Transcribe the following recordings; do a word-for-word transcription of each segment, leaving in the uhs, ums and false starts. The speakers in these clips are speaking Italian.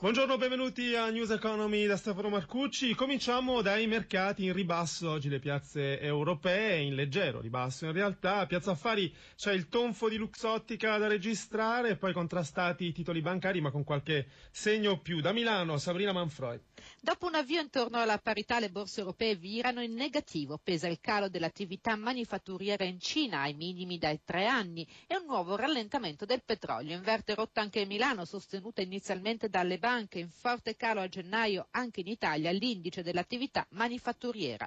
Buongiorno, benvenuti a News Economy da Stefano Marcucci. Cominciamo dai mercati in ribasso, oggi le piazze europee in leggero ribasso. In realtà Piazza Affari c'è il tonfo di Luxottica da registrare, poi contrastati i titoli bancari ma con qualche segno più. Da Milano, Sabrina Manfroi. Dopo un avvio intorno alla parità le borse europee virano in negativo, pesa il calo dell'attività manifatturiera in Cina ai minimi dai tre anni e un nuovo rallentamento del petrolio. Inverte rotta anche Milano, sostenuta inizialmente dalle banche, in forte calo a gennaio anche in Italia l'indice dell'attività manifatturiera.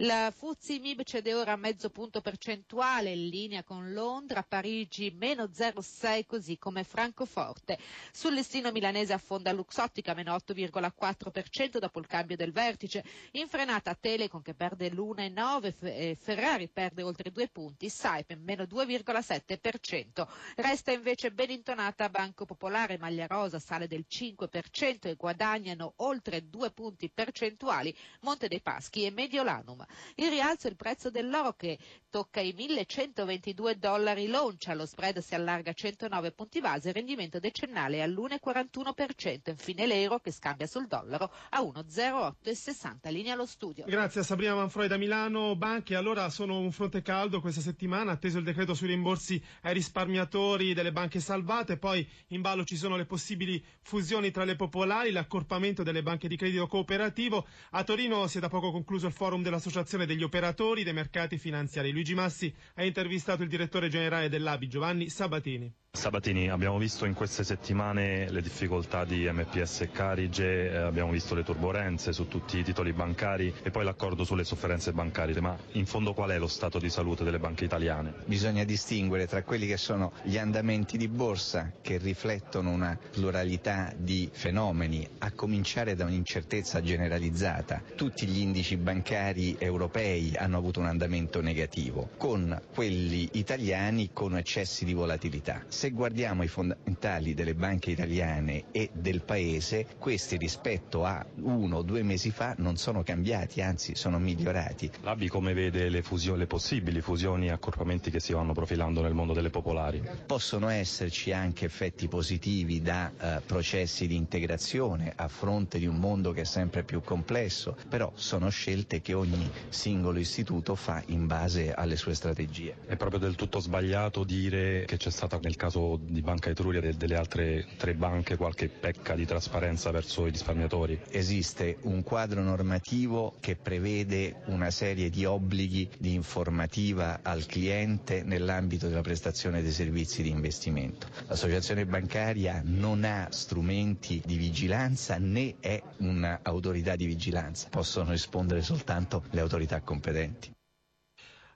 La F T S E M I B cede ora mezzo punto percentuale, in linea con Londra, Parigi meno zero virgola sei così come Francoforte. Sul listino milanese affonda Luxottica meno otto virgola quattro percento dopo il cambio del vertice, in frenata Telecom che perde l'uno virgola nove, Ferrari perde oltre due punti, Saipem meno due virgola sette percento. Resta invece ben intonata Banco Popolare, maglia rosa sale del cinque percento e guadagnano oltre due punti percentuali Monte dei Paschi e Mediolanum. In rialzo il prezzo dell'oro che tocca i millecentoventidue dollari l'oncia, lo spread si allarga centonove punti base, rendimento decennale all'uno virgola quarantuno percento. Infine l'euro che scambia sul dollaro a uno virgola zero otto sessanta. Linea allo studio. Grazie a Sabrina Manfroi da Milano. Banche allora sono un fronte caldo questa settimana, atteso il decreto sui rimborsi ai risparmiatori delle banche salvate, poi in ballo ci sono le possibili fusioni tra le popolari, l'accorpamento delle banche di credito cooperativo. A Torino si è da poco concluso il forum dell'Associazione degli operatori dei mercati finanziari. Luigi Massi ha intervistato il direttore generale dell'A B I Giovanni Sabatini. Sabatini, abbiamo visto in queste settimane le difficoltà di M P S e Carige, eh, abbiamo visto le turbolenze su tutti i titoli bancari e poi l'accordo sulle sofferenze bancarie, ma in fondo qual è lo stato di salute delle banche italiane? Bisogna distinguere tra quelli che sono gli andamenti di borsa che riflettono una pluralità di fenomeni, a cominciare da un'incertezza generalizzata. Tutti gli indici bancari europei hanno avuto un andamento negativo, con quelli italiani con eccessi di volatilità. Se guardiamo i fondamentali delle banche italiane e del paese, questi rispetto a uno o due mesi fa non sono cambiati, anzi sono migliorati. L'A B I come vede le, fusioni, le possibili fusioni e accorpamenti che si vanno profilando nel mondo delle popolari? Possono esserci anche effetti positivi da eh, processi di integrazione a fronte di un mondo che è sempre più complesso, però sono scelte che ogni singolo istituto fa in base alle sue strategie. È proprio del tutto sbagliato dire che c'è stata nel caso di Banca Etruria e delle altre tre banche qualche pecca di trasparenza verso i risparmiatori? Esiste un quadro normativo che prevede una serie di obblighi di informativa al cliente nell'ambito della prestazione dei servizi di investimento. L'associazione bancaria non ha strumenti di vigilanza né è un'autorità di vigilanza, possono rispondere soltanto le autorità competenti.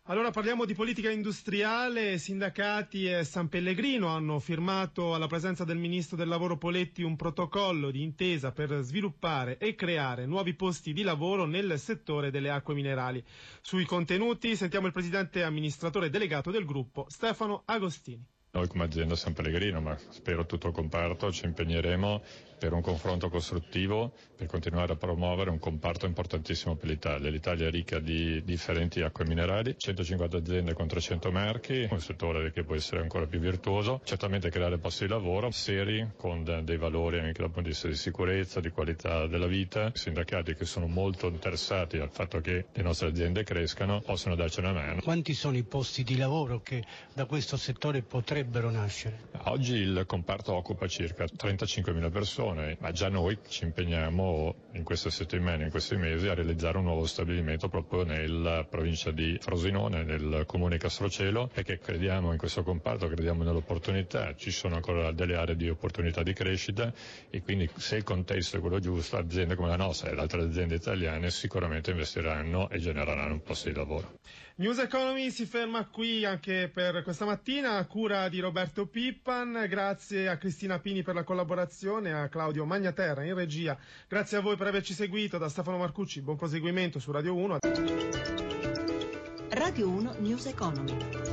Allora parliamo di politica industriale. Sindacati e San Pellegrino hanno firmato alla presenza del ministro del lavoro Poletti un protocollo di intesa per sviluppare e creare nuovi posti di lavoro nel settore delle acque minerali. Sui contenuti sentiamo il presidente amministratore delegato del gruppo, Stefano Agostini. Noi come azienda San Pellegrino, ma spero tutto il comparto, ci impegneremo per un confronto costruttivo, per continuare a promuovere un comparto importantissimo per l'Italia. L'Italia è ricca di differenti acque minerali, centocinquanta aziende con trecento marchi, un settore che può essere ancora più virtuoso, certamente creare posti di lavoro seri, con dei valori anche dal punto di vista di sicurezza, di qualità della vita. I sindacati che sono molto interessati al fatto che le nostre aziende crescano possono darci una mano. Quanti sono i posti di lavoro che da questo settore potrebbero nascere? Oggi il comparto occupa circa trentacinquemila persone, ma già noi ci impegniamo in queste settimane, in questi mesi, a realizzare un nuovo stabilimento proprio nella provincia di Frosinone, nel comune Castrocelo, perché crediamo in questo comparto, crediamo nell'opportunità, ci sono ancora delle aree di opportunità di crescita e quindi se il contesto è quello giusto, aziende come la nostra e le altre aziende italiane sicuramente investiranno e genereranno un posto di lavoro. News Economy si ferma qui anche per questa mattina, a cura di Roberto Pippan, grazie a Cristina Pini per la collaborazione, a Claudio Magnaterra in regia. Grazie a voi per averci seguito. Da Stefano Marcucci, buon proseguimento su Radio uno. Radio uno News Economy.